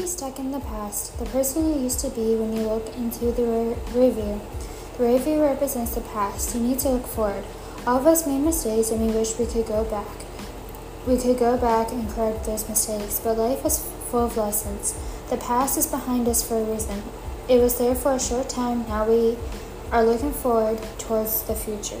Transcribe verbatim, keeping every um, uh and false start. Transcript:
be stuck in the past, the person you used to be when you look into the re- review. The review represents the past. You need to look forward. All of us made mistakes and we wish we could go back. We could go back and correct those mistakes, but life is full of lessons. The past is behind us for a reason. It was there for a short time. Now we are looking forward towards the future.